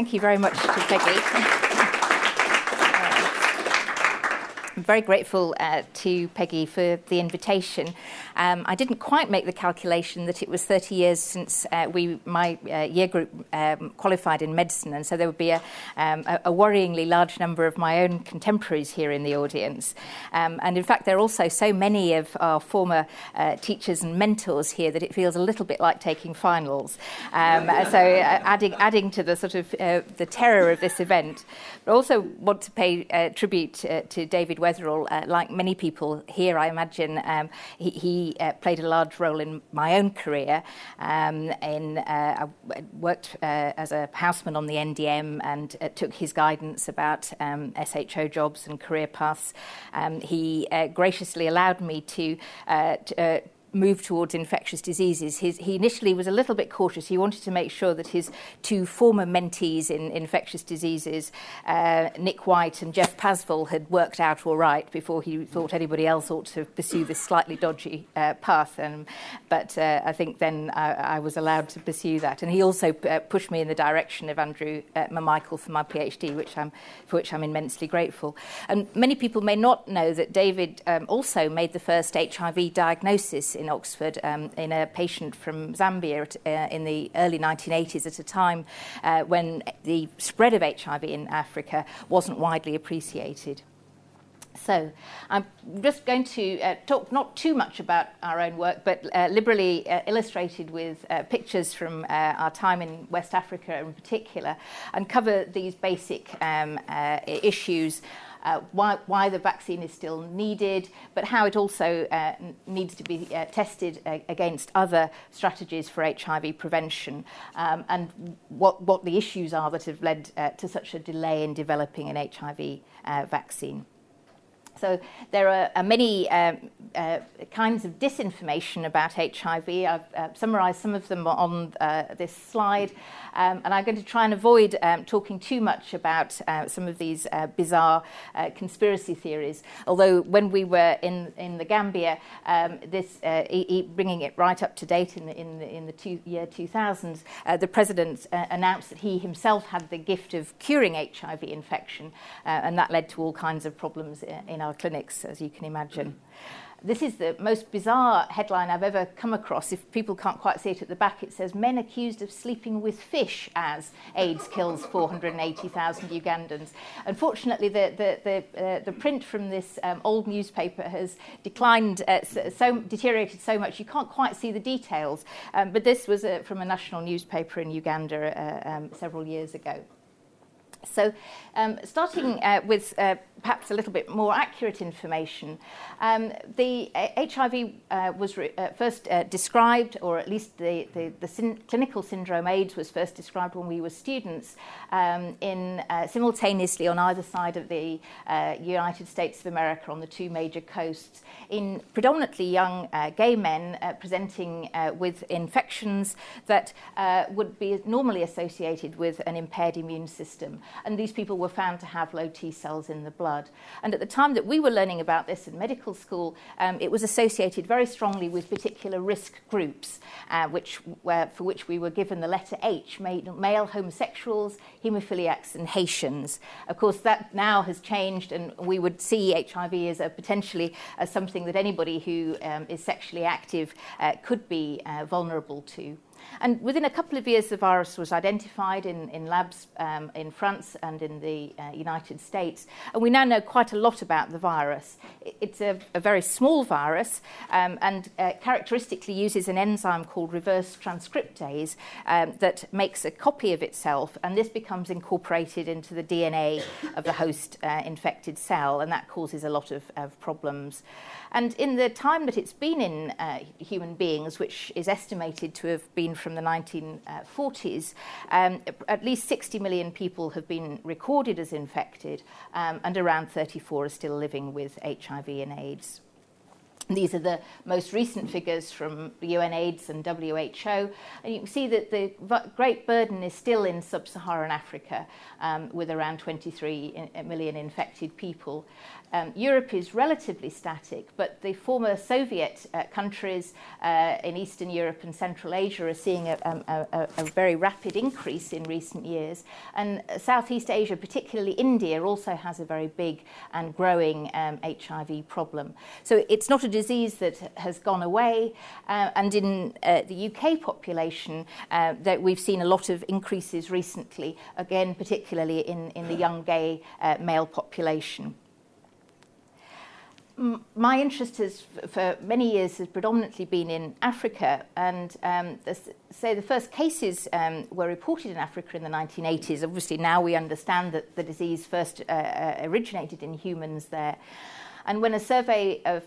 Thank you very much to Peggy. I'm very grateful to Peggy for the invitation. I didn't quite make the calculation that it was 30 years since my year group qualified in medicine, and so there would be a worryingly large number of my own contemporaries here in the audience. And in fact, there are also so many of our former teachers and mentors here that it feels a little bit like taking finals. So adding to the sort of the terror of this event. But also want to pay tribute to David. Like many people here, I imagine he played a large role in my own career. I worked as a houseman on the NDM and took his guidance about SHO jobs and career paths. He graciously allowed me to move towards infectious diseases. He initially was a little bit cautious. He wanted to make sure that his two former mentees in infectious diseases, Nick White and Jeff Pasvol, had worked out all right before he thought anybody else ought to pursue this slightly dodgy path. But I think then I was allowed to pursue that. And he also pushed me in the direction of Andrew Mamichael for my PhD, for which I'm immensely grateful. And many people may not know that David also made the first HIV diagnosis in Oxford in a patient from Zambia in the early 1980s, at a time when the spread of HIV in Africa wasn't widely appreciated. So I'm just going to talk not too much about our own work, but liberally illustrated with pictures from our time in West Africa in particular, and cover these basic issues. Why the vaccine is still needed, but how it also needs to be tested against other strategies for HIV prevention, and what the issues are that have led to such a delay in developing an HIV vaccine. So there are many kinds of disinformation about HIV. I've summarised some of them on this slide. And I'm going to try and avoid talking too much about some of these bizarre conspiracy theories. Although when we were in the Gambia, bringing it right up to date in the year 2000s, the president announced that he himself had the gift of curing HIV infection. And that led to all kinds of problems in our clinics, as you can imagine. This is the most bizarre headline I've ever come across. If people can't quite see it at the back, it says, "Men accused of sleeping with fish as AIDS kills 480,000 Ugandans." Unfortunately, the print from this old newspaper has declined, deteriorated so much you can't quite see the details. But this was from a national newspaper in Uganda several years ago. So starting with perhaps a little bit more accurate information, the HIV was first described, or at least the clinical syndrome AIDS was first described when we were students simultaneously on either side of the United States of America on the two major coasts, in predominantly young gay men presenting with infections that would be normally associated with an impaired immune system. And these people were found to have low T cells in the blood. And at the time that we were learning about this in medical school, it was associated very strongly with particular risk groups, for which we were given the letter H: male homosexuals, haemophiliacs and Haitians. Of course, that now has changed, and we would see HIV as potentially something that anybody who is sexually active could be vulnerable to. And within a couple of years, the virus was identified in labs in France and in the United States. And we now know quite a lot about the virus. It's a very small virus and characteristically uses an enzyme called reverse transcriptase that makes a copy of itself. And this becomes incorporated into the DNA of the host infected cell. And that causes a lot of problems. And in the time that it's been in human beings, which is estimated to have been from the 1940s, at least 60 million people have been recorded as infected, and around 34 are still living with HIV and AIDS. These are the most recent figures from UNAIDS and WHO. And you can see that the great burden is still in sub-Saharan Africa, with around 23 million infected people. Europe is relatively static, but the former Soviet countries in Eastern Europe and Central Asia are seeing a very rapid increase in recent years. And Southeast Asia, particularly India, also has a very big and growing HIV problem. So it's not a disease that has gone away, and in the UK population that we've seen a lot of increases recently, again particularly in the young gay male population. My interest has, for many years, has predominantly been in Africa, and the first cases were reported in Africa in the 1980s. Obviously now we understand that the disease first originated in humans there. And when a survey of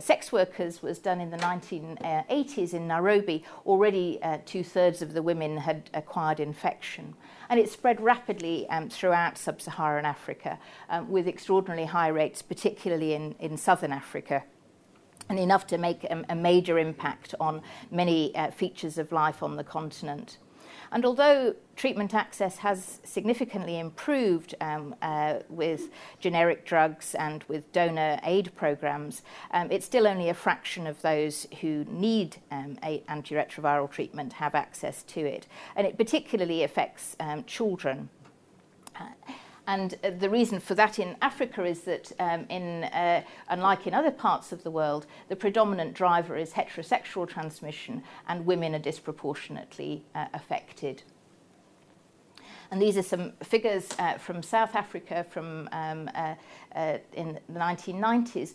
sex workers was done in the 1980s in Nairobi, already two-thirds of the women had acquired infection. And it spread rapidly throughout sub-Saharan Africa, with extraordinarily high rates, particularly in southern Africa, and enough to make a major impact on many features of life on the continent. And although treatment access has significantly improved with generic drugs and with donor aid programs, it's still only a fraction of those who need antiretroviral treatment have access to it. And it particularly affects children. And the reason for that in Africa is that, unlike in other parts of the world, the predominant driver is heterosexual transmission, and women are disproportionately affected. And these are some figures from South Africa from in the 1990s,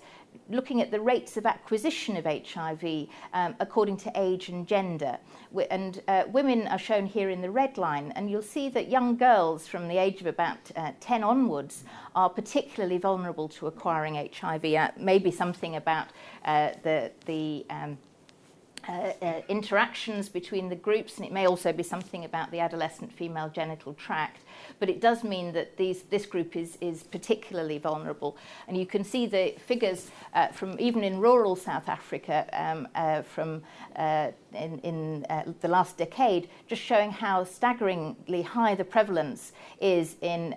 looking at the rates of acquisition of HIV according to age and gender. And women are shown here in the red line, and you'll see that young girls from the age of about 10 onwards are particularly vulnerable to acquiring HIV. Maybe something about the interactions between the groups, and it may also be something about the adolescent female genital tract, but it does mean that this group is particularly vulnerable. And you can see the figures from even in rural South Africa from the last decade, just showing how staggeringly high the prevalence is in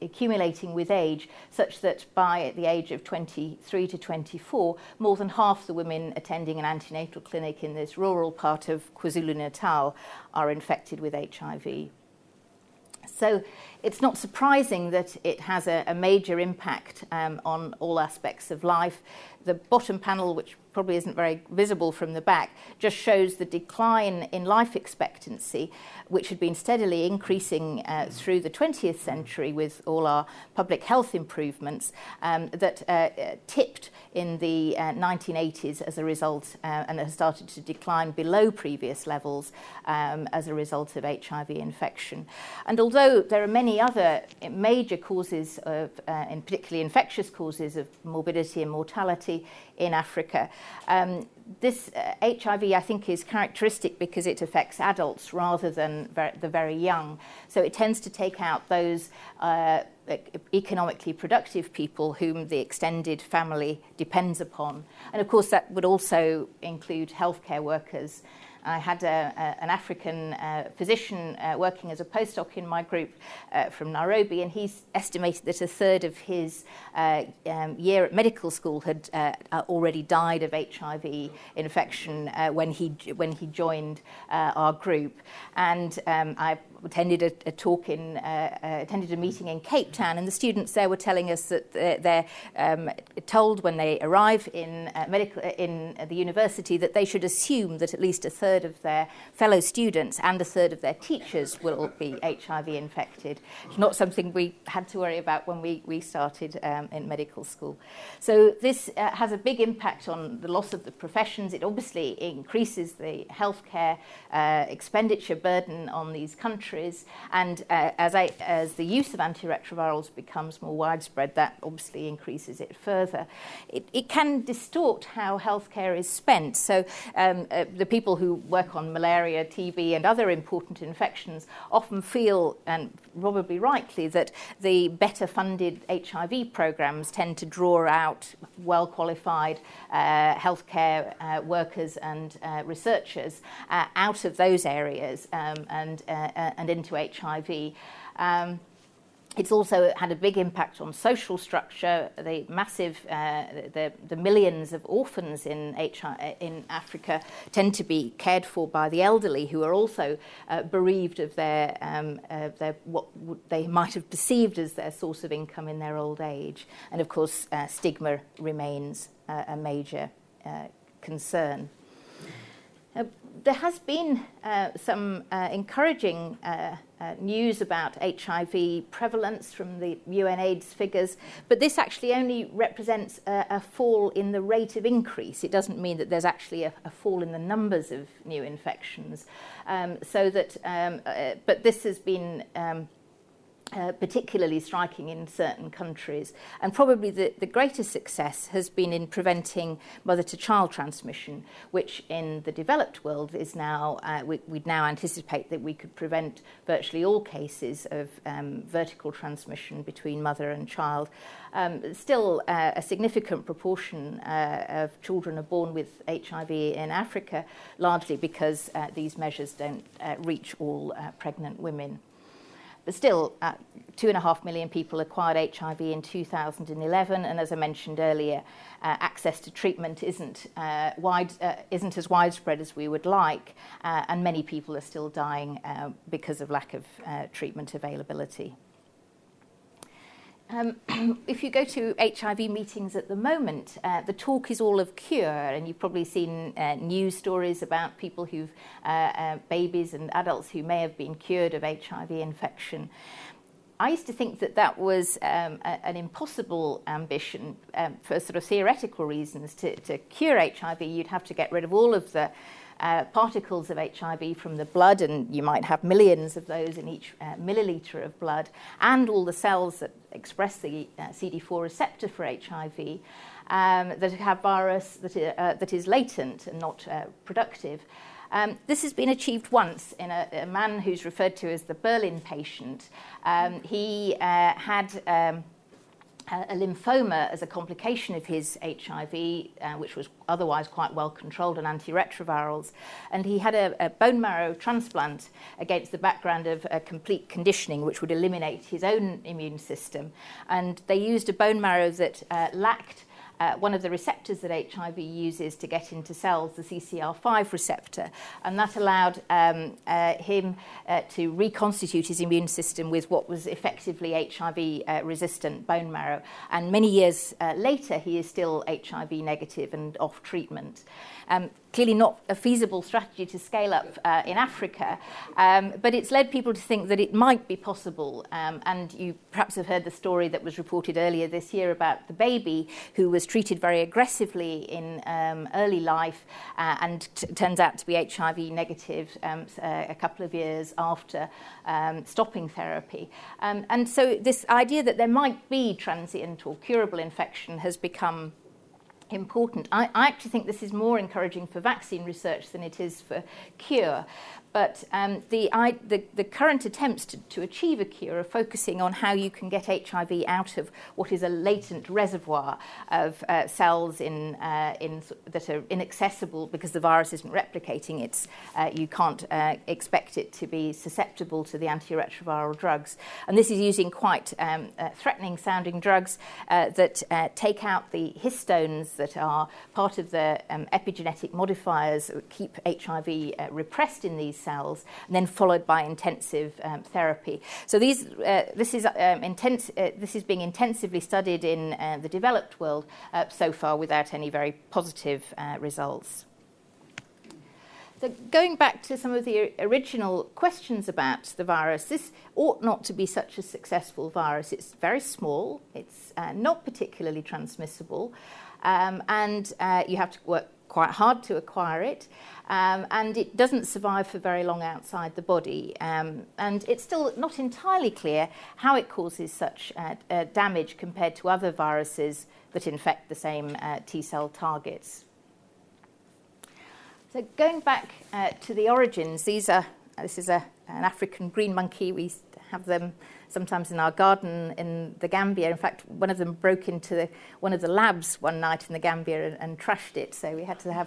accumulating with age, such that by the age of 23 to 24, more than half the women attending an antenatal clinic in this rural part of KwaZulu-Natal are infected with HIV. So it's not surprising that it has a major impact on all aspects of life. The bottom panel, which probably isn't very visible from the back, just shows the decline in life expectancy, which had been steadily increasing through the 20th century with all our public health improvements, that tipped in the 1980s as a result, and has started to decline below previous levels as a result of HIV infection. And although there are many other major causes of, and particularly infectious causes of morbidity and mortality in Africa, this HIV, I think, is characteristic because it affects adults rather than the very young. So it tends to take out those economically productive people whom the extended family depends upon. And of course, that would also include healthcare workers. I had an African physician working as a postdoc in my group from Nairobi, and he estimated that a third of his year at medical school had already died of HIV infection when he joined our group. And I attended a talk in attended a meeting in Cape Town, and the students there were telling us that they're told when they arrive in the university that they should assume that at least a third of their fellow students and a third of their teachers will be HIV infected. It's not something we had to worry about when we started in medical school. So this has a big impact on the loss of the professions. It obviously increases the healthcare expenditure burden on these countries. countries. And as the use of antiretrovirals becomes more widespread, that obviously increases it further. It can distort how healthcare is spent. So the people who work on malaria, TB, and other important infections often feel, and probably rightly, that the better funded HIV programs tend to draw out well-qualified healthcare workers and researchers out of those areas and into HIV. It's also had a big impact on social structure. The massive, the millions of orphans in Africa tend to be cared for by the elderly, who are also bereaved of their what they might have perceived as their source of income in their old age. And of course, stigma remains a major concern. There has been some encouraging news about HIV prevalence from the UNAIDS figures, but this actually only represents a fall in the rate of increase. It doesn't mean that there's actually a fall in the numbers of new infections. But this has been particularly striking in certain countries. And probably the greatest success has been in preventing mother-to-child transmission, which in the developed world is now, we'd now anticipate that we could prevent virtually all cases of vertical transmission between mother and child. Still, a significant proportion of children are born with HIV in Africa, largely because these measures don't reach all pregnant women. But still, 2.5 million people acquired HIV in 2011, and as I mentioned earlier, access to treatment isn't as widespread as we would like, and many people are still dying because of lack of treatment availability. If you go to HIV meetings at the moment, the talk is all of cure, and you've probably seen news stories about people who've, babies and adults who may have been cured of HIV infection. I used to think that was an impossible ambition for sort of theoretical reasons. To cure HIV, you'd have to get rid of all of the particles of HIV from the blood, and you might have millions of those in each milliliter of blood, and all the cells that express the CD4 receptor for HIV that have virus that is latent and not productive. This has been achieved once in a man who's referred to as the Berlin patient. He had a lymphoma as a complication of his HIV, which was otherwise quite well controlled on antiretrovirals, and he had a bone marrow transplant against the background of a complete conditioning, which would eliminate his own immune system. And they used a bone marrow that lacked one of the receptors that HIV uses to get into cells, the CCR5 receptor, and that allowed him to reconstitute his immune system with what was effectively HIV-resistant bone marrow. And many years later, he is still HIV negative and off treatment. Clearly not a feasible strategy to scale up in Africa, but it's led people to think that it might be possible. And you perhaps have heard the story that was reported earlier this year about the baby who was treated very aggressively in early life and turns out to be HIV negative a couple of years after stopping therapy. And so this idea that there might be transient or curable infection has become important. I actually think this is more encouraging for vaccine research than it is for cure. But the current attempts to achieve a cure are focusing on how you can get HIV out of what is a latent reservoir of cells in that are inaccessible because the virus isn't replicating. You can't expect it to be susceptible to the antiretroviral drugs. And this is using quite threatening-sounding drugs that take out the histones that are part of the epigenetic modifiers that keep HIV repressed in these cells, and then followed by intensive therapy. So this is being intensively studied in the developed world so far, without any very positive results. So going back to some of the original questions about the virus, this ought not to be such a successful virus. It's very small. It's not particularly transmissible, and you have to work quite hard to acquire it, and it doesn't survive for very long outside the body. And it's still not entirely clear how it causes such damage compared to other viruses that infect the same T cell targets. So going back to the origins, this is an African green monkey. We have them sometimes in our garden in the Gambia. In fact, one of them broke into one of the labs one night in the Gambia and trashed it. So we had to have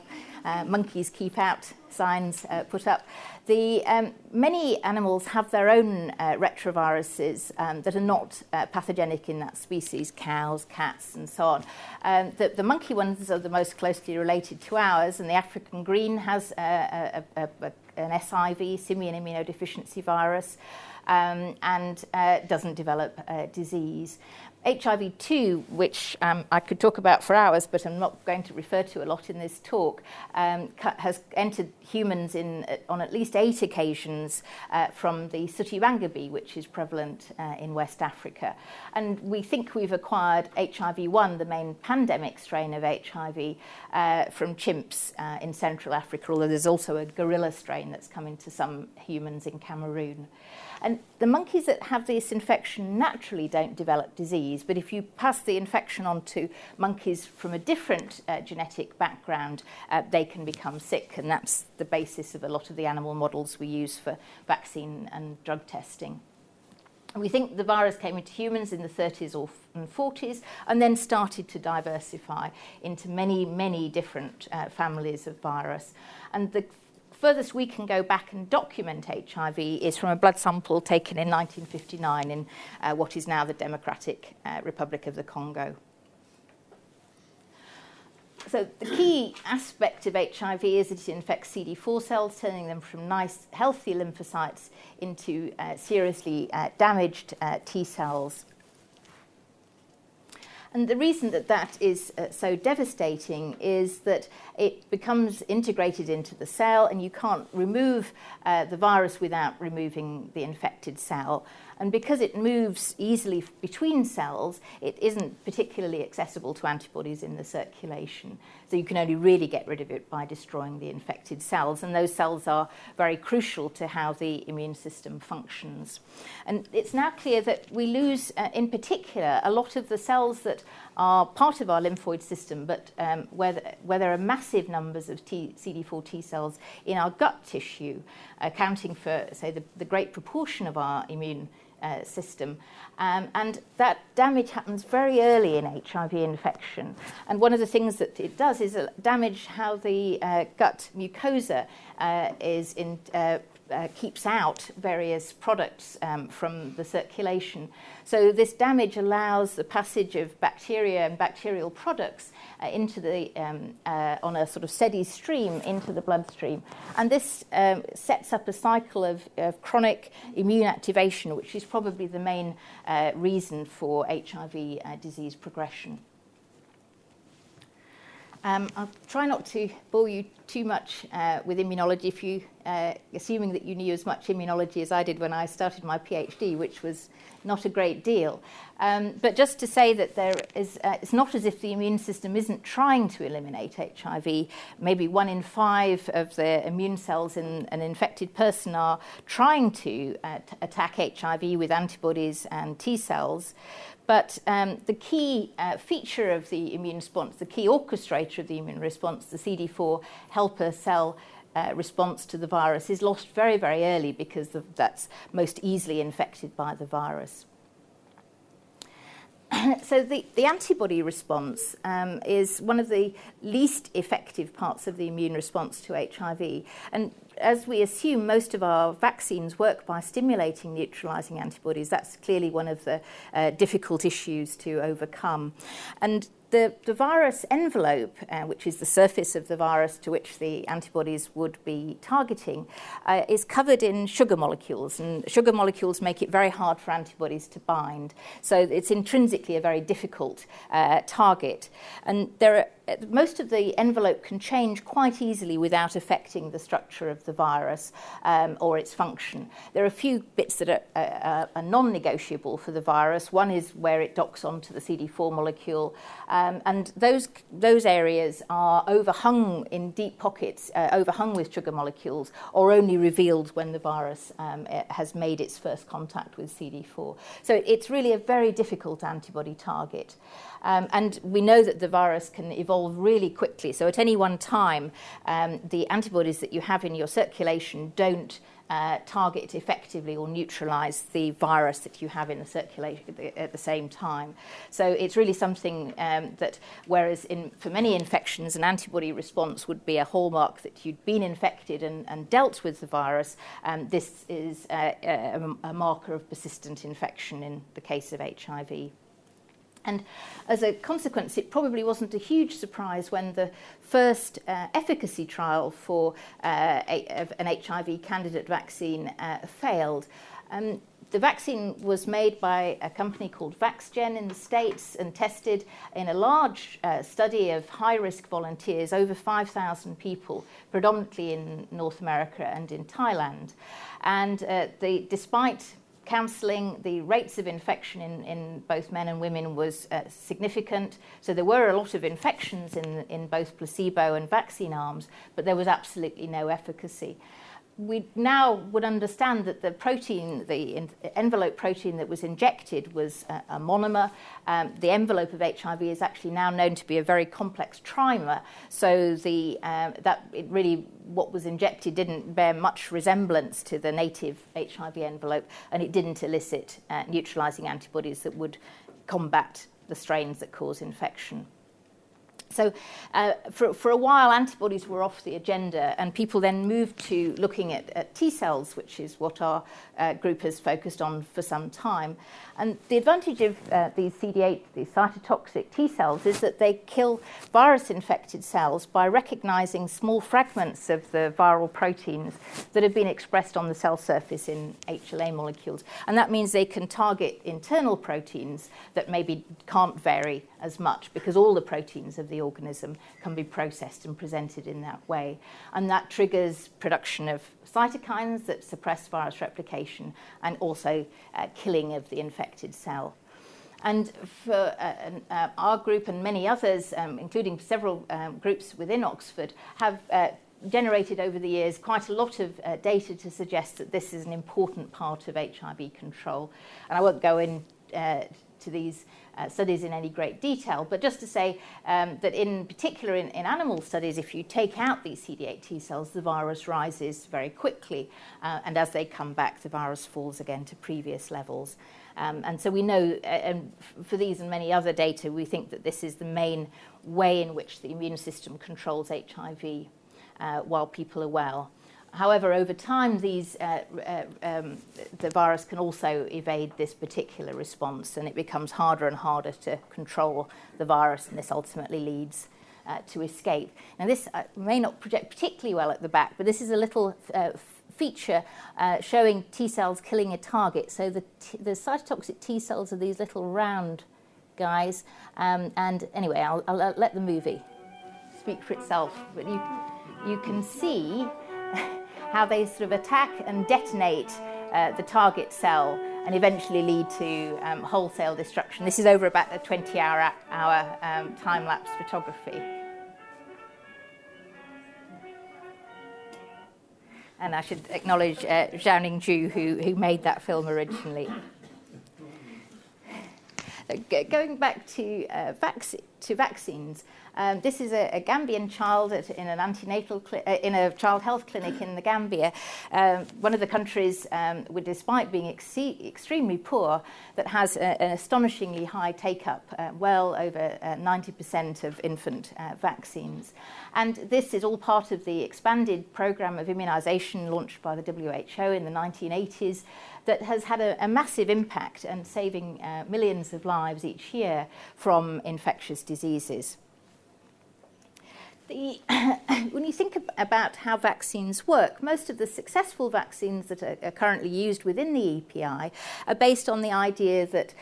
monkeys keep out signs put up. Many animals have their own retroviruses that are not pathogenic in that species, cows, cats, and so on. The monkey ones are the most closely related to ours, and the African green has an SIV, simian immunodeficiency virus, and doesn't develop disease. HIV-2, which I could talk about for hours, but I'm not going to refer to a lot in this talk, has entered humans on at least 8 occasions from the sooty rangaby, which is prevalent in West Africa. And we think we've acquired HIV-1, the main pandemic strain of HIV, from chimps in Central Africa, although there's also a gorilla strain that's come into some humans in Cameroon. And the monkeys that have this infection naturally don't develop disease, but if you pass the infection on to monkeys from a different genetic background, they can become sick, and that's the basis of a lot of the animal models we use for vaccine and drug testing. We think the virus came into humans in the 30s and 40s and then started to diversify into many, many different families of virus. And the furthest we can go back and document HIV is from a blood sample taken in 1959 in what is now the Democratic Republic of the Congo. So the key aspect of HIV is that it infects CD4 cells, turning them from nice, healthy lymphocytes into seriously damaged T cells. And the reason that is so devastating is that it becomes integrated into the cell, and you can't remove the virus without removing the infected cell. And because it moves easily between cells, it isn't particularly accessible to antibodies in the circulation. So you can only really get rid of it by destroying the infected cells, and those cells are very crucial to how the immune system functions. And it's now clear that we lose, in particular, a lot of the cells that are part of our lymphoid system, but where there are massive numbers of CD4 T cells in our gut tissue, accounting for, say, the great proportion of our immune system. And that damage happens very early in HIV infection. And one of the things that it does is damage how the gut mucosa keeps out various products from the circulation. So this damage allows the passage of bacteria and bacterial products into the on a sort of steady stream into the bloodstream, and this sets up a cycle of chronic immune activation, which is probably the main reason for HIV disease progression. I'll try not to bore you too much with immunology, if you, assuming that you knew as much immunology as I did when I started my PhD, which was not a great deal. But just to say that it's not as if the immune system isn't trying to eliminate HIV. Maybe 1 in 5 of the immune cells in an infected person are trying to attack HIV with antibodies and T cells. But the key feature of the immune response, the key orchestrator of the immune response, the CD4 helper cell response to the virus, is lost very, very early because that's most easily infected by the virus. So the antibody response is one of the least effective parts of the immune response to HIV. And as we assume, most of our vaccines work by stimulating neutralizing antibodies. That's clearly one of the difficult issues to overcome. And the virus envelope, which is the surface of the virus to which the antibodies would be targeting, is covered in sugar molecules, and sugar molecules make it very hard for antibodies to bind. So it's intrinsically a very difficult target. And there are most of the envelope can change quite easily without affecting the structure of the virus or its function. There are a few bits that are non-negotiable for the virus. One is where it docks onto the CD4 molecule, and those areas are overhung in deep pockets, overhung with sugar molecules, or only revealed when the virus has made its first contact with CD4. So it's really a very difficult antibody target. And we know that the virus can evolve really quickly. So at any one time, the antibodies that you have in your circulation don't target effectively or neutralise the virus that you have in the circulation at the same time. So it's really something that, whereas for many infections, an antibody response would be a hallmark that you'd been infected and dealt with the virus, this is a marker of persistent infection in the case of HIV. And as a consequence, it probably wasn't a huge surprise when the first efficacy trial for an HIV candidate vaccine failed. The vaccine was made by a company called VaxGen in the States and tested in a large study of high-risk volunteers, over 5,000 people, predominantly in North America and in Thailand. And despite counselling, the rates of infection in both men and women was significant. So there were a lot of infections in both placebo and vaccine arms, but there was absolutely no efficacy. We now would understand that the protein, the envelope protein that was injected was a monomer. The envelope of HIV is actually now known to be a very complex trimer. So what was injected didn't bear much resemblance to the native HIV envelope, and it didn't elicit neutralising antibodies that would combat the strains that cause infection. So for a while, antibodies were off the agenda, and people then moved to looking at T cells, which is what our group has focused on for some time. And the advantage of these CD8, these cytotoxic T cells, is that they kill virus-infected cells by recognising small fragments of the viral proteins that have been expressed on the cell surface in HLA molecules. And that means they can target internal proteins that maybe can't vary as much, because all the proteins of the organism can be processed and presented in that way. And that triggers production of cytokines that suppress virus replication and also killing of the infected cell. And for our group and many others, including several groups within Oxford, have generated over the years quite a lot of data to suggest that this is an important part of HIV control. And I won't go in to these studies in any great detail, but just to say that in particular in animal studies, if you take out these CD8 T cells, the virus rises very quickly, and as they come back, the virus falls again to previous levels. And so we know, and for these and many other data, we think that this is the main way in which the immune system controls HIV while people are well. However, over time, the virus can also evade this particular response, and it becomes harder and harder to control the virus, and this ultimately leads to escape. Now, this may not project particularly well at the back, but this is a little feature showing T cells killing a target. So the cytotoxic T cells are these little round guys, and anyway, I'll let the movie speak for itself, but you can see how they sort of attack and detonate the target cell and eventually lead to wholesale destruction. This is over about a 20-hour time-lapse photography. And I should acknowledge Xiaoning Zhu, who made that film originally. Going back to vaccines, this is a Gambian child in an antenatal in a child health clinic in the Gambia, one of the countries, despite being extremely poor, that has an astonishingly high take-up, well over 90% of infant vaccines. And this is all part of the expanded programme of immunisation launched by the WHO in the 1980s that has had a massive impact and saving millions of lives each year from infectious diseases. When you think about how vaccines work, most of the successful vaccines that are currently used within the EPI are based on the idea that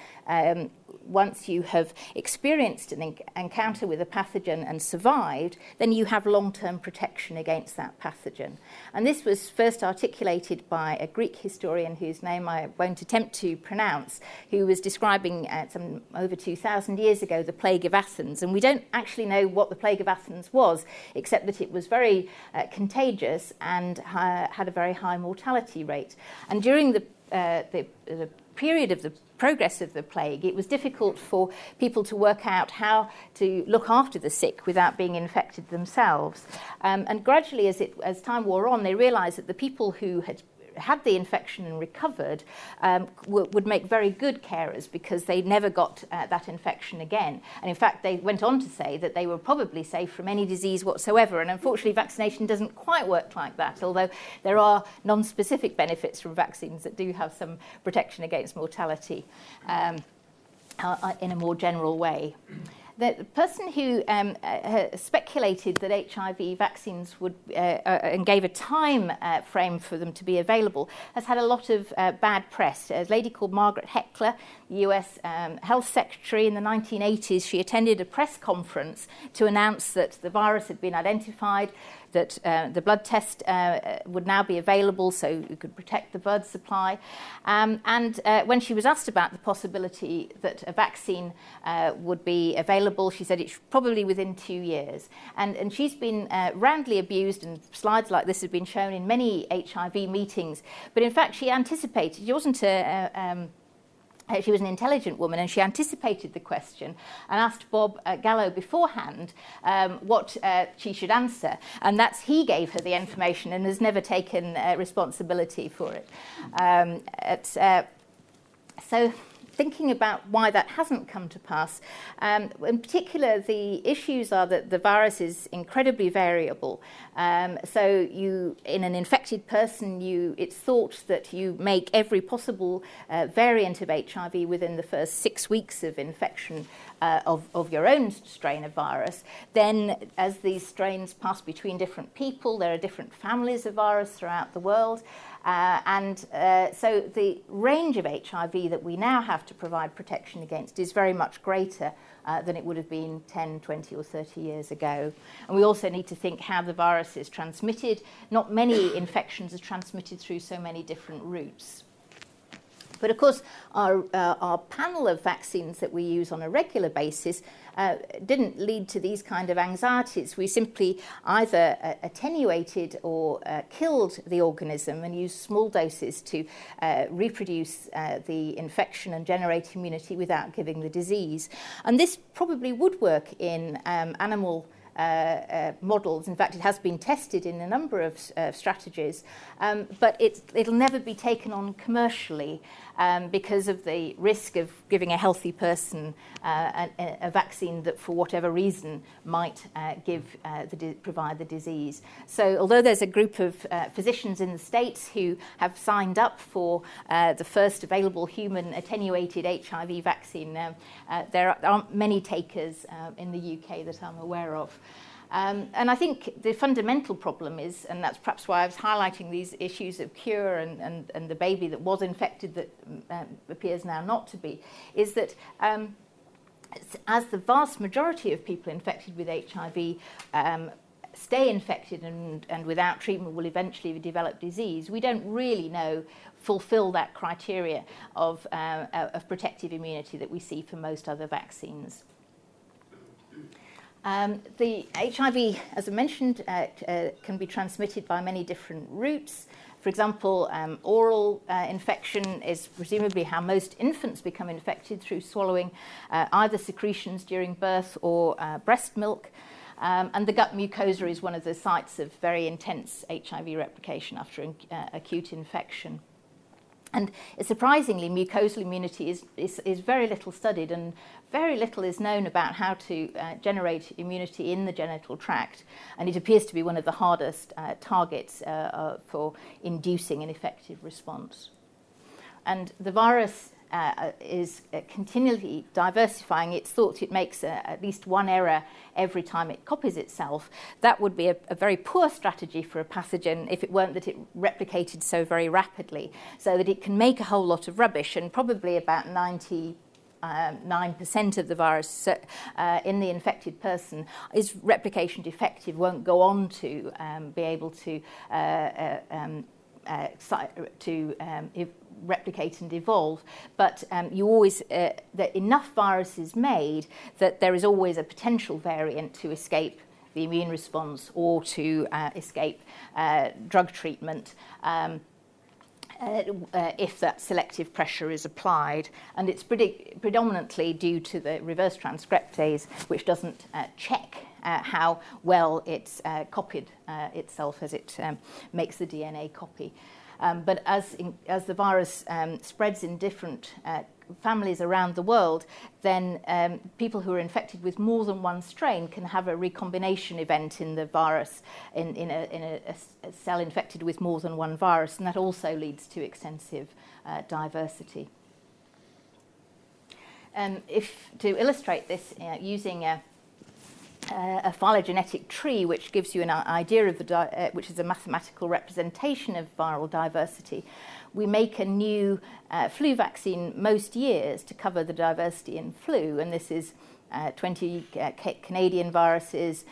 once you have experienced an encounter with a pathogen and survived, then you have long-term protection against that pathogen. And this was first articulated by a Greek historian whose name I won't attempt to pronounce, who was describing some over 2,000 years ago the Plague of Athens. And we don't actually know what the Plague of Athens was, except that it was very contagious and had a very high mortality rate. And during the period of the progress of the plague, it was difficult for people to work out how to look after the sick without being infected themselves. And gradually, as time wore on, they realised that the people who had the infection and recovered would make very good carers because they never got that infection again. And in fact, they went on to say that they were probably safe from any disease whatsoever. And unfortunately, vaccination doesn't quite work like that, although there are non-specific benefits from vaccines that do have some protection against mortality in a more general way. The person who speculated that HIV vaccines would and gave a time frame for them to be available has had a lot of bad press. A lady called Margaret Heckler, the US Health Secretary in the 1980s, she attended a press conference to announce that the virus had been identified, that the blood test would now be available so you could protect the blood supply. And when she was asked about the possibility that a vaccine would be available, she said it's probably within 2 years. And she's been roundly abused, and slides like this have been shown in many HIV meetings. But in fact, she anticipated, she was an intelligent woman, and she anticipated the question and asked Bob Gallo beforehand what she should answer. And he gave her the information and has never taken responsibility for it. So thinking about why that hasn't come to pass, in particular, the issues are that the virus is incredibly variable. So in an infected person, it's thought that you make every possible variant of HIV within the first 6 weeks of infection of your own strain of virus. Then, as these strains pass between different people, there are different families of virus throughout the world. So the range of HIV that we now have to provide protection against is very much greater than it would have been 10, 20 or 30 years ago. And we also need to think how the virus is transmitted. Not many infections are transmitted through so many different routes. But of course, our panel of vaccines that we use on a regular basis didn't lead to these kind of anxieties. We simply either attenuated or killed the organism and used small doses to reproduce the infection and generate immunity without giving the disease. And this probably would work in animal models. In fact, it has been tested in a number of strategies, but it'll never be taken on commercially because of the risk of giving a healthy person a vaccine that, for whatever reason, might provide the disease. So, although there's a group of physicians in the States who have signed up for the first available human attenuated HIV vaccine, there aren't many takers in the UK that I'm aware of. And I think the fundamental problem is, and that's perhaps why I was highlighting these issues of cure and the baby that was infected that appears now not to be, is that as the vast majority of people infected with HIV stay infected and without treatment will eventually develop disease, we don't really fulfill that criteria of protective immunity that we see for most other vaccines. The HIV, as I mentioned, can be transmitted by many different routes. For example, oral infection is presumably how most infants become infected, through swallowing either secretions during birth or breast milk. And the gut mucosa is one of the sites of very intense HIV replication after acute infection. And surprisingly, mucosal immunity is very little studied, and very little is known about how to generate immunity in the genital tract. And it appears to be one of the hardest targets for inducing an effective response. And the virus is continually diversifying. It's thought it makes at least one error every time it copies itself. That would be a very poor strategy for a pathogen if it weren't that it replicated so very rapidly, so that it can make a whole lot of rubbish, and probably about 90 9% of the virus in the infected person is replication defective, won't go on to be able to replicate and evolve, but you always that enough virus is made that there is always a potential variant to escape the immune response or to escape drug treatment if that selective pressure is applied. And it's predominantly due to the reverse transcriptase, which doesn't check how well it's copied itself as it makes the DNA copy. But as the virus spreads in different families around the world, then people who are infected with more than one strain can have a recombination event in the virus, in a cell infected with more than one virus, and that also leads to extensive diversity. To illustrate this, using a phylogenetic tree, which gives you an idea of which is a mathematical representation of viral diversity. We make a new flu vaccine most years to cover the diversity in flu, and this is 20 Canadian viruses,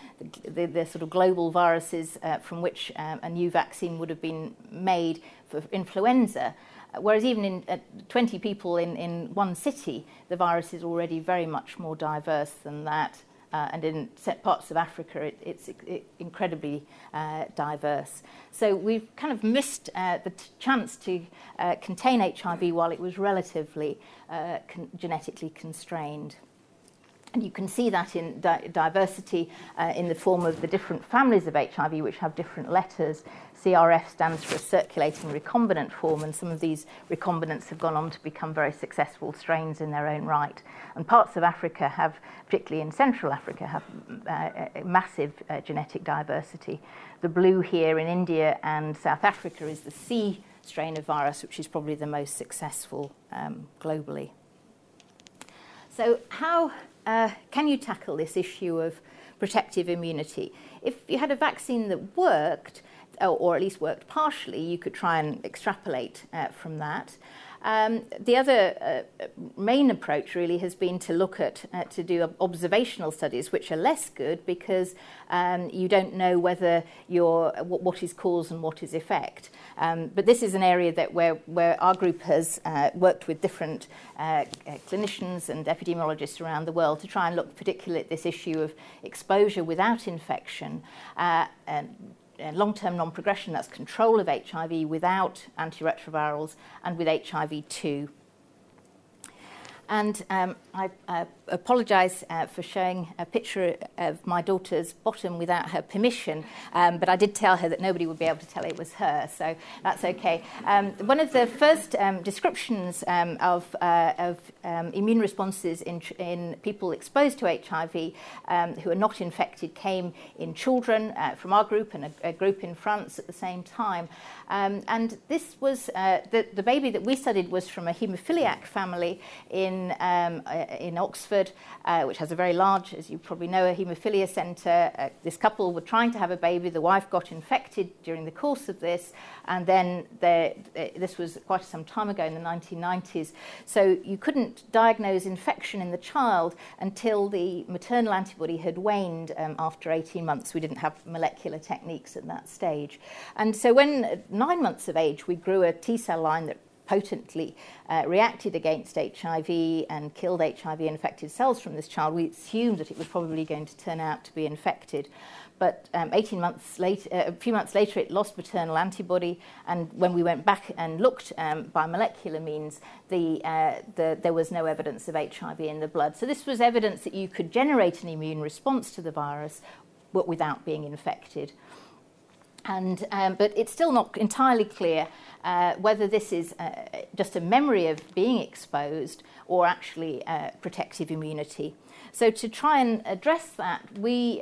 the sort of global viruses from which a new vaccine would have been made for influenza. Whereas even in 20 people in one city, the virus is already very much more diverse than that. And in parts of Africa, it's incredibly diverse. So we've kind of missed the chance to contain HIV while it was relatively genetically constrained. And you can see that in diversity in the form of the different families of HIV, which have different letters. CRF stands for a circulating recombinant form, and some of these recombinants have gone on to become very successful strains in their own right. And parts of Africa have, particularly in Central Africa, have massive genetic diversity. The blue here in India and South Africa is the C strain of virus, which is probably the most successful globally. So how can you tackle this issue of protective immunity? If you had a vaccine that worked, or at least worked partially, you could try and extrapolate from that. The other main approach really has been to look at, to do observational studies, which are less good because you don't know whether what is cause and what is effect. But this is an area that where our group has worked with different clinicians and epidemiologists around the world to try and look particularly at this issue of exposure without infection and long-term non-progression, that's control of HIV without antiretrovirals and with HIV-2. And I apologise for showing a picture of my daughter's bottom without her permission, but I did tell her that nobody would be able to tell it was her, so that's okay. One of the first descriptions of immune responses in people exposed to HIV who are not infected came in children from our group and a group in France at the same time. And this was the baby that we studied was from a haemophiliac family in Oxford, which has a very large, as you probably know, a haemophilia centre. This couple were trying to have a baby. The wife got infected during the course of this, and then this was quite some time ago in the 1990s. So you couldn't diagnose infection in the child until the maternal antibody had waned after 18 months. We didn't have molecular techniques at that stage. And so when at 9 months of age, we grew a T cell line that potently reacted against HIV and killed HIV-infected cells from this child. We assumed that it was probably going to turn out to be infected. But a few months later, it lost maternal antibody. And when we went back and looked by molecular means, there was no evidence of HIV in the blood. So this was evidence that you could generate an immune response to the virus but without being infected. And but it's still not entirely clear whether this is just a memory of being exposed or actually protective immunity. So to try and address that, we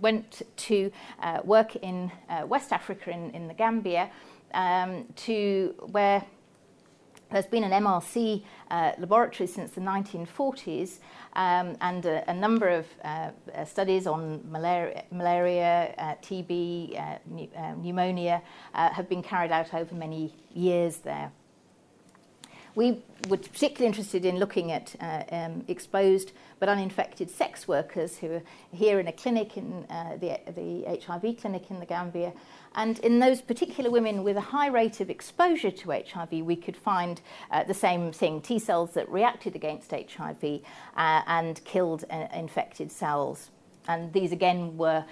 went to work in West Africa, in the Gambia, to where there's been an MRC laboratory since the 1940s, and a number of studies on malaria, TB, pneumonia have been carried out over many years there. We were particularly interested in looking at exposed but uninfected sex workers who are here in a clinic, in the HIV clinic in the Gambia. And in those particular women with a high rate of exposure to HIV, we could find the same thing, T cells that reacted against HIV and killed infected cells. And these, again, were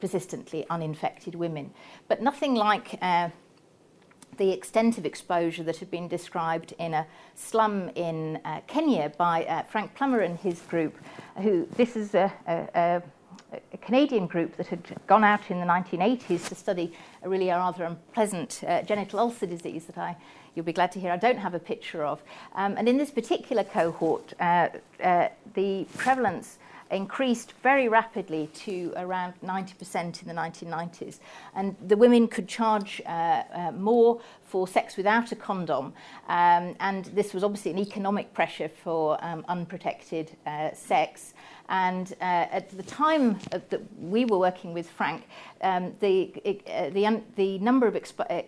persistently uninfected women. But nothing like the extent of exposure that had been described in a slum in Kenya by Frank Plummer and his group, who this is a Canadian group that had gone out in the 1980s to study a really rather unpleasant genital ulcer disease that you'll be glad to hear I don't have a picture of. And in this particular cohort, the prevalence increased very rapidly to around 90% in the 1990s. And the women could charge more for sex without a condom. And this was obviously an economic pressure for unprotected sex. And at the time that we were working with Frank, the number of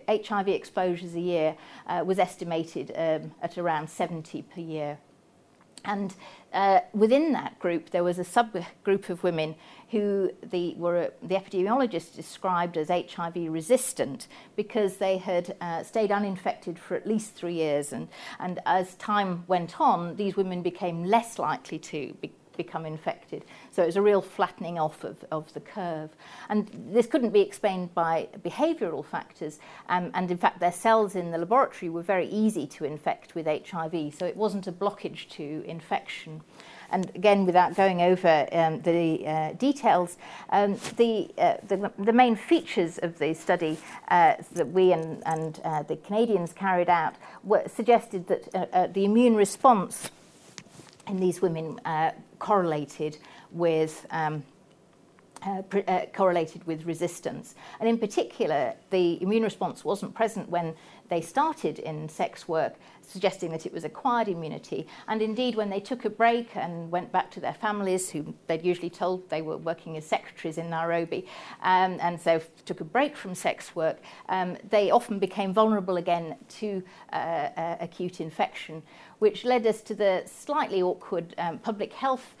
HIV exposures a year was estimated at around 70 per year. And within that group, there was a subgroup of women who the epidemiologists described as HIV resistant because they had stayed uninfected for at least 3 years. And as time went on, these women became less likely to become infected. So it was a real flattening off of the curve. And this couldn't be explained by behavioural factors. And in fact, their cells in the laboratory were very easy to infect with HIV. So it wasn't a blockage to infection. And again, without going over the details, the main features of the study that we and the Canadians carried out suggested that the immune response in these women correlated with correlated with resistance, and in particular, the immune response wasn't present when they started in sex work, suggesting that it was acquired immunity. And indeed, when they took a break and went back to their families, who they'd usually told they were working as secretaries in Nairobi, and so took a break from sex work, they often became vulnerable again to acute infection, which led us to the slightly awkward public health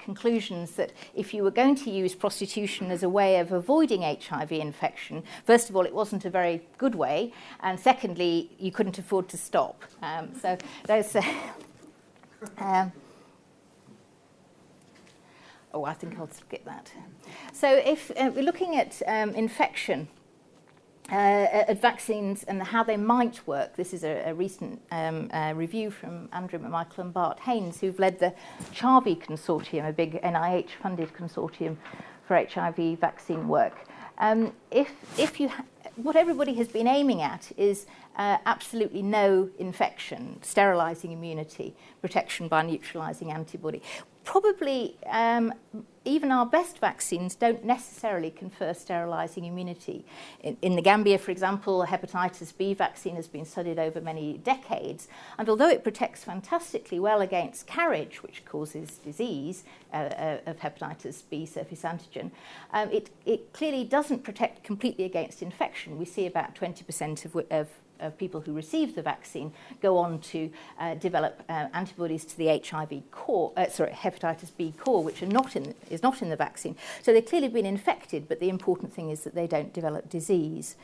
conclusions that if you were going to use prostitution as a way of avoiding HIV infection, first of all, it wasn't a very good way, and secondly, you couldn't afford to stop. So those... I think I'll skip that. So if we're looking at infection, at vaccines and how they might work. This is a recent review from Andrew McMichael and Bart Haynes, who've led the CHAVI consortium, a big NIH-funded consortium for HIV vaccine work. What everybody has been aiming at is absolutely no infection, sterilising immunity, protection by neutralising antibody. Probably even our best vaccines don't necessarily confer sterilising immunity. In the Gambia, for example, a hepatitis B vaccine has been studied over many decades, and although it protects fantastically well against carriage, which causes disease of hepatitis B surface antigen, it clearly doesn't protect completely against infection. We see about 20% of people who receive the vaccine go on to develop antibodies to the hepatitis B core, which is not in the vaccine. So they've clearly been infected, but the important thing is that they don't develop disease.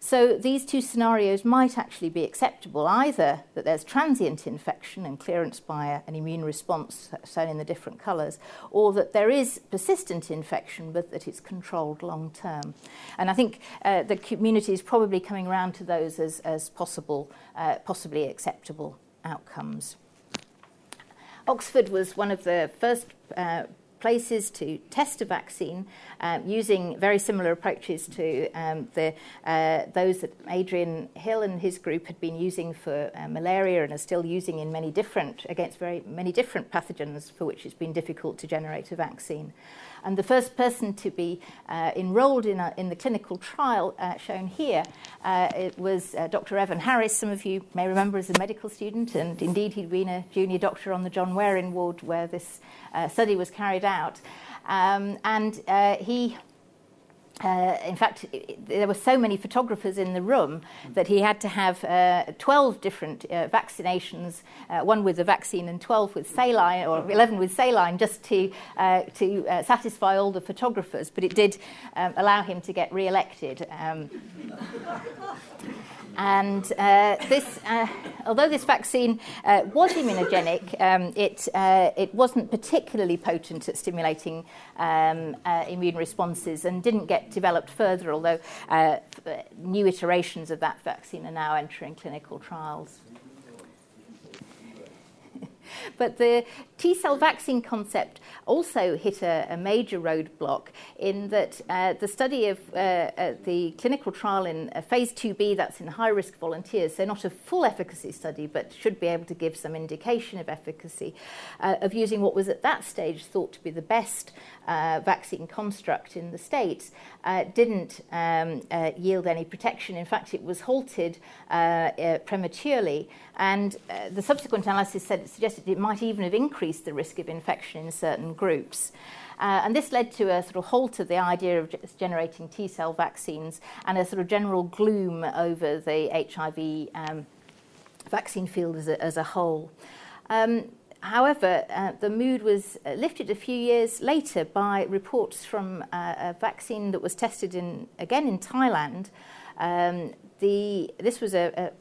So these two scenarios might actually be acceptable, either that there's transient infection and clearance by an immune response shown in the different colours, or that there is persistent infection but that it's controlled long term. And I think the community is probably coming round to those as possibly acceptable outcomes. Oxford was one of the first places to test a vaccine using very similar approaches to those that Adrian Hill and his group had been using for malaria and are still using in against very many different pathogens for which it's been difficult to generate a vaccine. And the first person to be enrolled in the clinical trial shown here, it was Dr. Evan Harris. Some of you may remember as a medical student, and indeed he'd been a junior doctor on the John Waring ward where this study was carried out. And he In fact, there were so many photographers in the room that he had to have 12 different vaccinations, one with the vaccine and 12 with saline, or 11 with saline, just to satisfy all the photographers. But it did allow him to get re-elected. Although this vaccine was immunogenic, it wasn't particularly potent at stimulating immune responses and didn't get developed further, although new iterations of that vaccine are now entering clinical trials. But the T cell vaccine concept also hit a major roadblock in that the study of the clinical trial in phase 2B, that's in high risk volunteers, so not a full efficacy study, but should be able to give some indication of efficacy, of using what was at that stage thought to be the best vaccine construct in the States, didn't yield any protection. In fact, it was halted prematurely, and the subsequent analysis suggested it might even have increased the risk of infection in certain groups. And this led to a sort of halt of the idea of generating T-cell vaccines and a sort of general gloom over the HIV vaccine field as a whole. However, the mood was lifted a few years later by reports from a vaccine that was tested in Thailand. This was a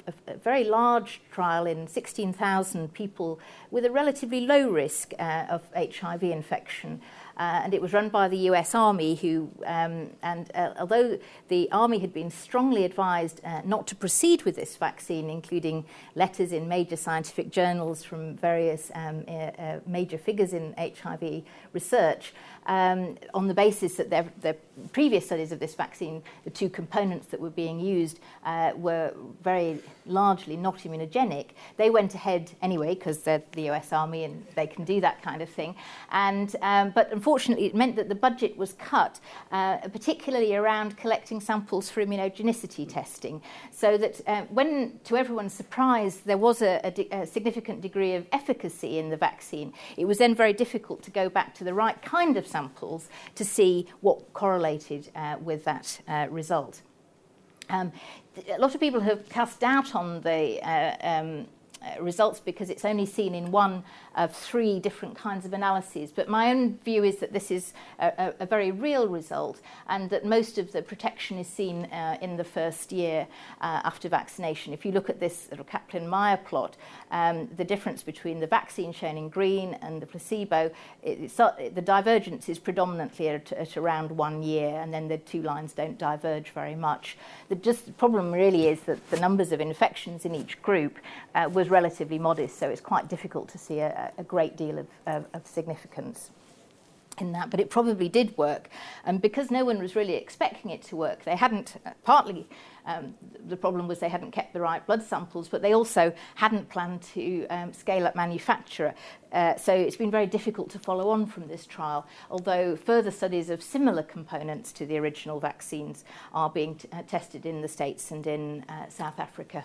very large trial in 16,000 people with a relatively low risk of HIV infection. And it was run by the US Army, although the Army had been strongly advised not to proceed with this vaccine, including letters in major scientific journals from various major figures in HIV research, on the basis that their previous studies of this vaccine, the two components that were being used, were very largely not immunogenic. They went ahead anyway, because they're the US Army and they can do that kind of thing. But unfortunately, it meant that the budget was cut, particularly around collecting samples for immunogenicity testing, so that when, to everyone's surprise, there was a significant degree of efficacy in the vaccine, it was then very difficult to go back to the right kind of samples to see what correlated with that result. A lot of people have cast doubt on the results because it's only seen in one of three different kinds of analyses. But my own view is that this is a very real result, and that most of the protection is seen in the first year after vaccination. If you look at this little Kaplan-Meier plot, the difference between the vaccine shown in green and the placebo, the divergence is predominantly at around 1 year, and then the two lines don't diverge very much. The problem really is that the numbers of infections in each group was relatively modest, so it's quite difficult to see a great deal of significance in that, but it probably did work. And because no one was really expecting it to work, they hadn't, partly the problem was they hadn't kept the right blood samples, but they also hadn't planned to scale up manufacture. So it's been very difficult to follow on from this trial, although further studies of similar components to the original vaccines are being tested in the States and in South Africa.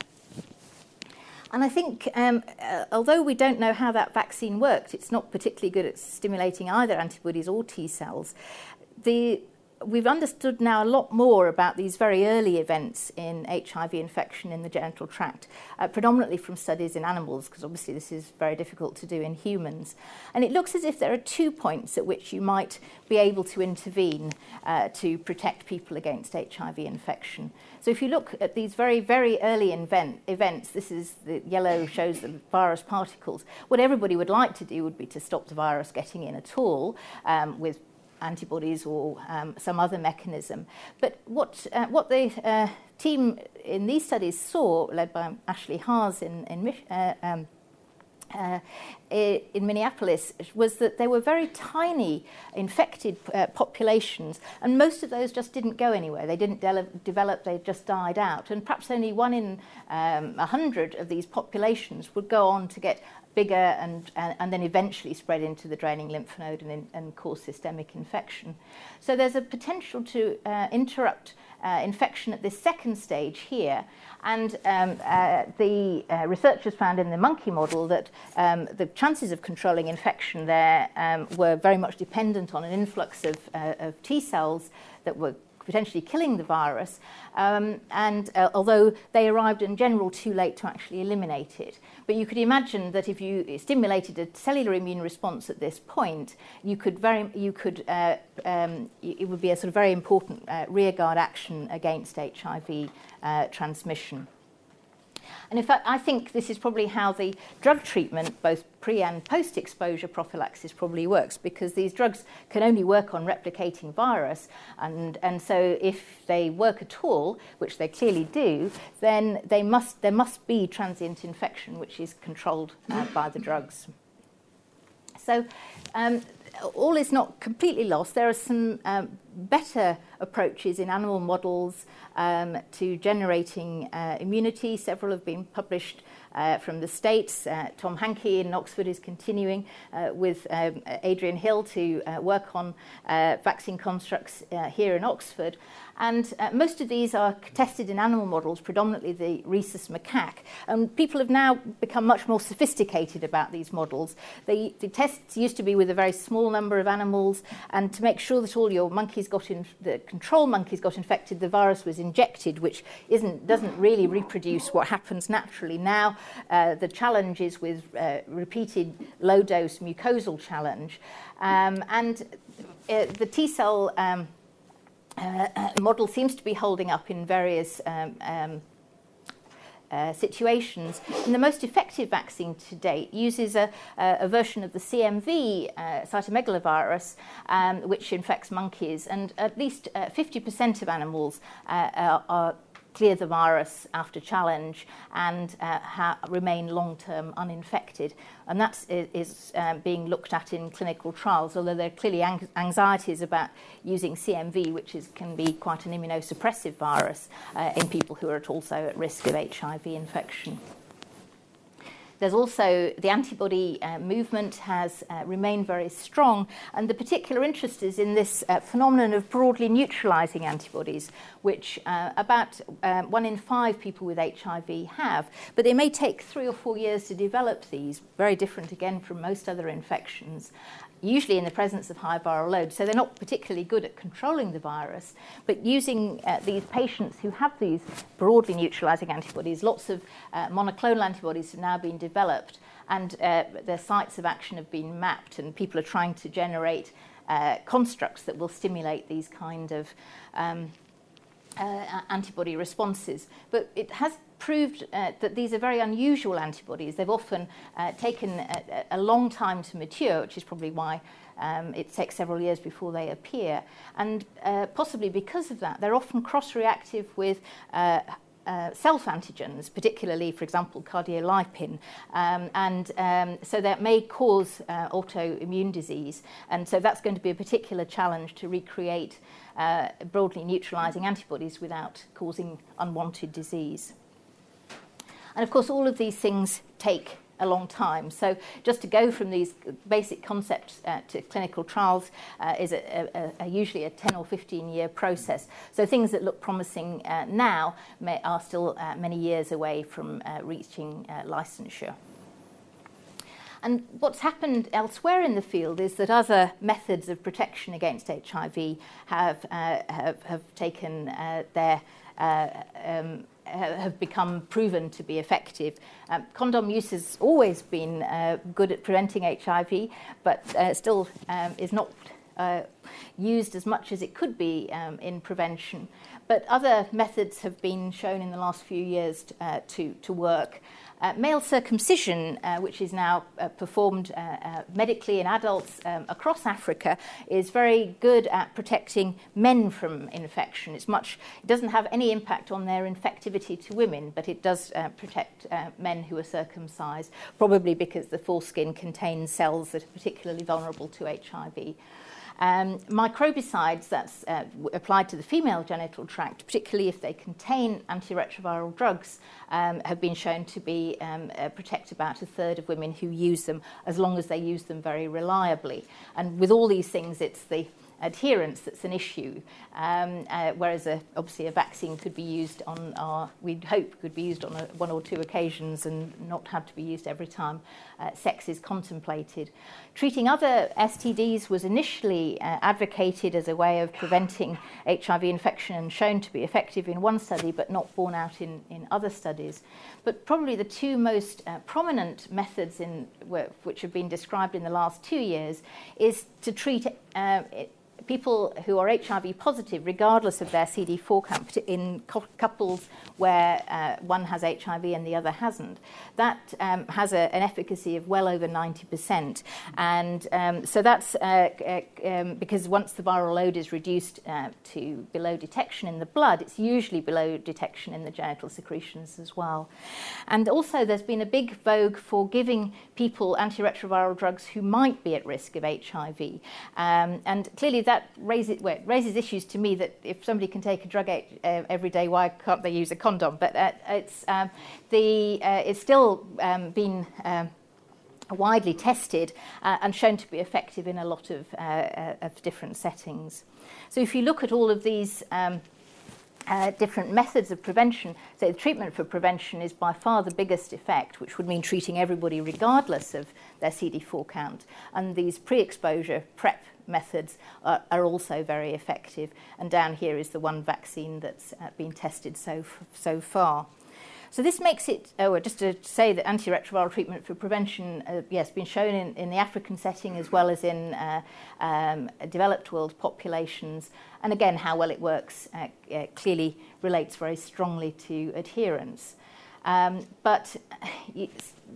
And I think, although we don't know how that vaccine worked, it's not particularly good at stimulating either antibodies or T cells. We've understood now a lot more about these very early events in HIV infection in the genital tract, predominantly from studies in animals, because obviously this is very difficult to do in humans. And it looks as if there are 2 points at which you might be able to intervene to protect people against HIV infection. So if you look at these very, very early events, this is the yellow shows the virus particles. What everybody would like to do would be to stop the virus getting in at all with antibodies or some other mechanism. But what the team in these studies saw, led by Ashley Haas in Minneapolis, was that there were very tiny infected populations, and most of those just didn't go anywhere. They didn't develop, they just died out. And perhaps only 1 in 100 of these populations would go on to get bigger and then eventually spread into the draining lymph node and cause systemic infection. So there's a potential to interrupt infection at this second stage here. And the researchers found in the monkey model that the chances of controlling infection there were very much dependent on an influx of T cells that were potentially killing the virus, although they arrived in general too late to actually eliminate it. But you could imagine that if you stimulated a cellular immune response at this point, it would be a sort of very important rearguard action against HIV transmission. And in fact, I think this is probably how the drug treatment, both pre- and post-exposure prophylaxis, probably works, because these drugs can only work on replicating virus. And so if they work at all, which they clearly do, then there must be transient infection, which is controlled by the drugs. So all is not completely lost. There are some better approaches in animal models to generating immunity. Several have been published from the States. Tom Hankey in Oxford is continuing with Adrian Hill to work on vaccine constructs here in Oxford. And most of these are tested in animal models, predominantly the rhesus macaque. And people have now become much more sophisticated about these models. The tests used to be with a very small number of animals, and to make sure that all your monkeys the control monkeys got infected, the virus was injected, which doesn't really reproduce what happens naturally. Now the challenge is with repeated low-dose mucosal challenge, and the T cell model seems to be holding up in various situations. And the most effective vaccine to date uses a version of the CMV cytomegalovirus, which infects monkeys, and at least 50% of animals clear the virus after challenge and remain long-term uninfected. And that is being looked at in clinical trials, although there are clearly anxieties about using CMV, which can be quite an immunosuppressive virus in people who are also at risk of HIV infection. There's also the antibody movement has remained very strong, and the particular interest is in this phenomenon of broadly neutralising antibodies, which about 1 in 5 people with HIV have. But they may take 3 or 4 years to develop these, very different again from most other infections, usually in the presence of high viral load. So they're not particularly good at controlling the virus, but using these patients who have these broadly neutralising antibodies, lots of monoclonal antibodies have now been developed, and their sites of action have been mapped, and people are trying to generate constructs that will stimulate these kind of antibody responses. But it has proved that these are very unusual antibodies. They've often taken a long time to mature, which is probably why it takes several years before they appear. And possibly because of that, they're often cross-reactive with self-antigens, particularly, for example, cardiolipin. So that may cause autoimmune disease. And so that's going to be a particular challenge, to recreate broadly neutralising antibodies without causing unwanted disease. And, of course, all of these things take a long time. So just to go from these basic concepts to clinical trials is usually a 10 or 15-year process. So things that look promising now are still many years away from reaching licensure. And what's happened elsewhere in the field is that other methods of protection against HIV have become proven to be effective. Condom use has always been good at preventing HIV, but still is not used as much as it could be in prevention. But other methods have been shown in the last few years to work. Male circumcision, which is now performed medically in adults across Africa, is very good at protecting men from infection. It doesn't have any impact on their infectivity to women, but it does protect men who are circumcised, probably because the foreskin contains cells that are particularly vulnerable to HIV. Microbicides, that's applied to the female genital tract, particularly if they contain antiretroviral drugs, have been shown to be protect about 1/3 of women who use them, as long as they use them very reliably. And with all these things, it's the adherence that's an issue, whereas obviously a vaccine could be used on, we'd hope, could be used on one or two occasions and not have to be used every time sex is contemplated. Treating other STDs was initially advocated as a way of preventing HIV infection and shown to be effective in one study but not borne out in other studies. But probably the two most prominent methods which have been described in the last 2 years is to treat people who are HIV positive regardless of their CD4 count in couples where one has HIV and the other hasn't. That has an efficacy of well over 90%. And so that's because once the viral load is reduced to below detection in the blood, it's usually below detection in the genital secretions as well. And also there's been a big vogue for giving people antiretroviral drugs who might be at risk of HIV. And clearly that raises issues to me that if somebody can take a drug every day, why can't they use a condom? But it's still been widely tested and shown to be effective in a lot of different settings. So if you look at all of these different methods of prevention, so the treatment for prevention is by far the biggest effect, which would mean treating everybody regardless of their CD4 count. And these pre-exposure PrEP methods are also very effective. And down here is the one vaccine that's been tested so far. So this makes it, just to say that antiretroviral treatment for prevention, been shown in the African setting as well as in developed world populations. And again, how well it works clearly relates very strongly to adherence. But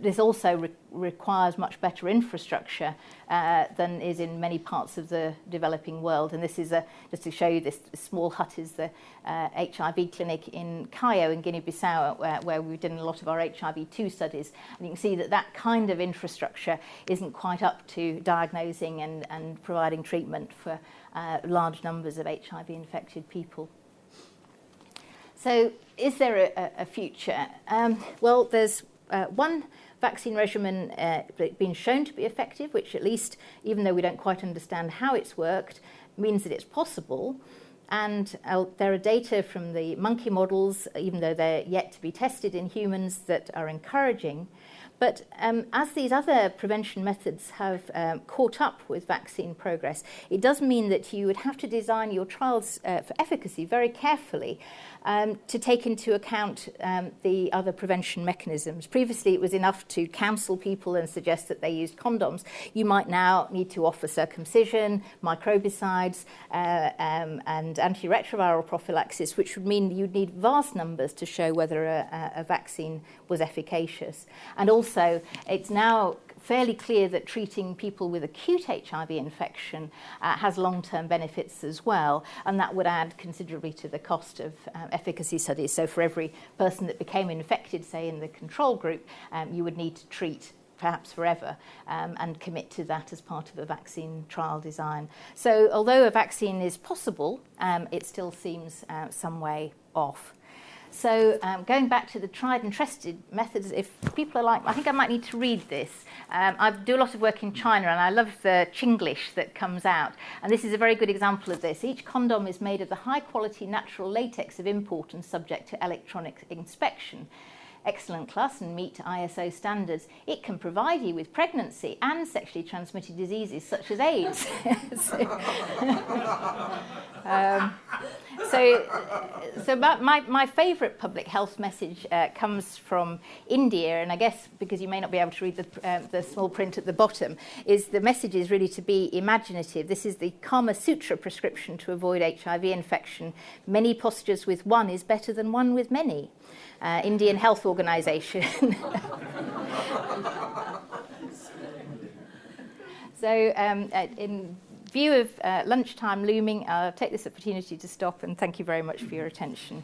this also requires much better infrastructure than is in many parts of the developing world. And this is, just to show you this small hut, is the HIV clinic in Cayo in Guinea-Bissau, where we've done a lot of our HIV-2 studies. And you can see that kind of infrastructure isn't quite up to diagnosing and providing treatment for large numbers of HIV-infected people. So is there a future? Well, there's one vaccine regimen been shown to be effective, which at least, even though we don't quite understand how it's worked, means that it's possible. And there are data from the monkey models, even though they're yet to be tested in humans, that are encouraging. But as these other prevention methods have caught up with vaccine progress, it does mean that you would have to design your trials for efficacy very carefully to take into account the other prevention mechanisms. Previously, it was enough to counsel people and suggest that they used condoms. You might now need to offer circumcision, microbicides, and antiretroviral prophylaxis, which would mean you'd need vast numbers to show whether a vaccine was efficacious. And also, it's now fairly clear that treating people with acute HIV infection has long-term benefits as well, and that would add considerably to the cost of efficacy studies. So for every person that became infected, say in the control group, you would need to treat perhaps forever and commit to that as part of a vaccine trial design. So although a vaccine is possible, it still seems some way off. So going back to the tried and trusted methods, if people are like, I think I might need to read this. I do a lot of work in China, and I love the Chinglish that comes out. And this is a very good example of this. Each condom is made of the high-quality natural latex of import and subject to electronic inspection. Excellent class and meet ISO standards. It can provide you with pregnancy and sexually transmitted diseases such as AIDS. So my favourite public health message comes from India, and I guess because you may not be able to read the small print at the bottom, is the message is really to be imaginative. This is the Kama Sutra prescription to avoid HIV infection. Many postures with one is better than one with many. Indian Health Organisation. So in view of lunchtime looming, I'll take this opportunity to stop and thank you very much for your attention.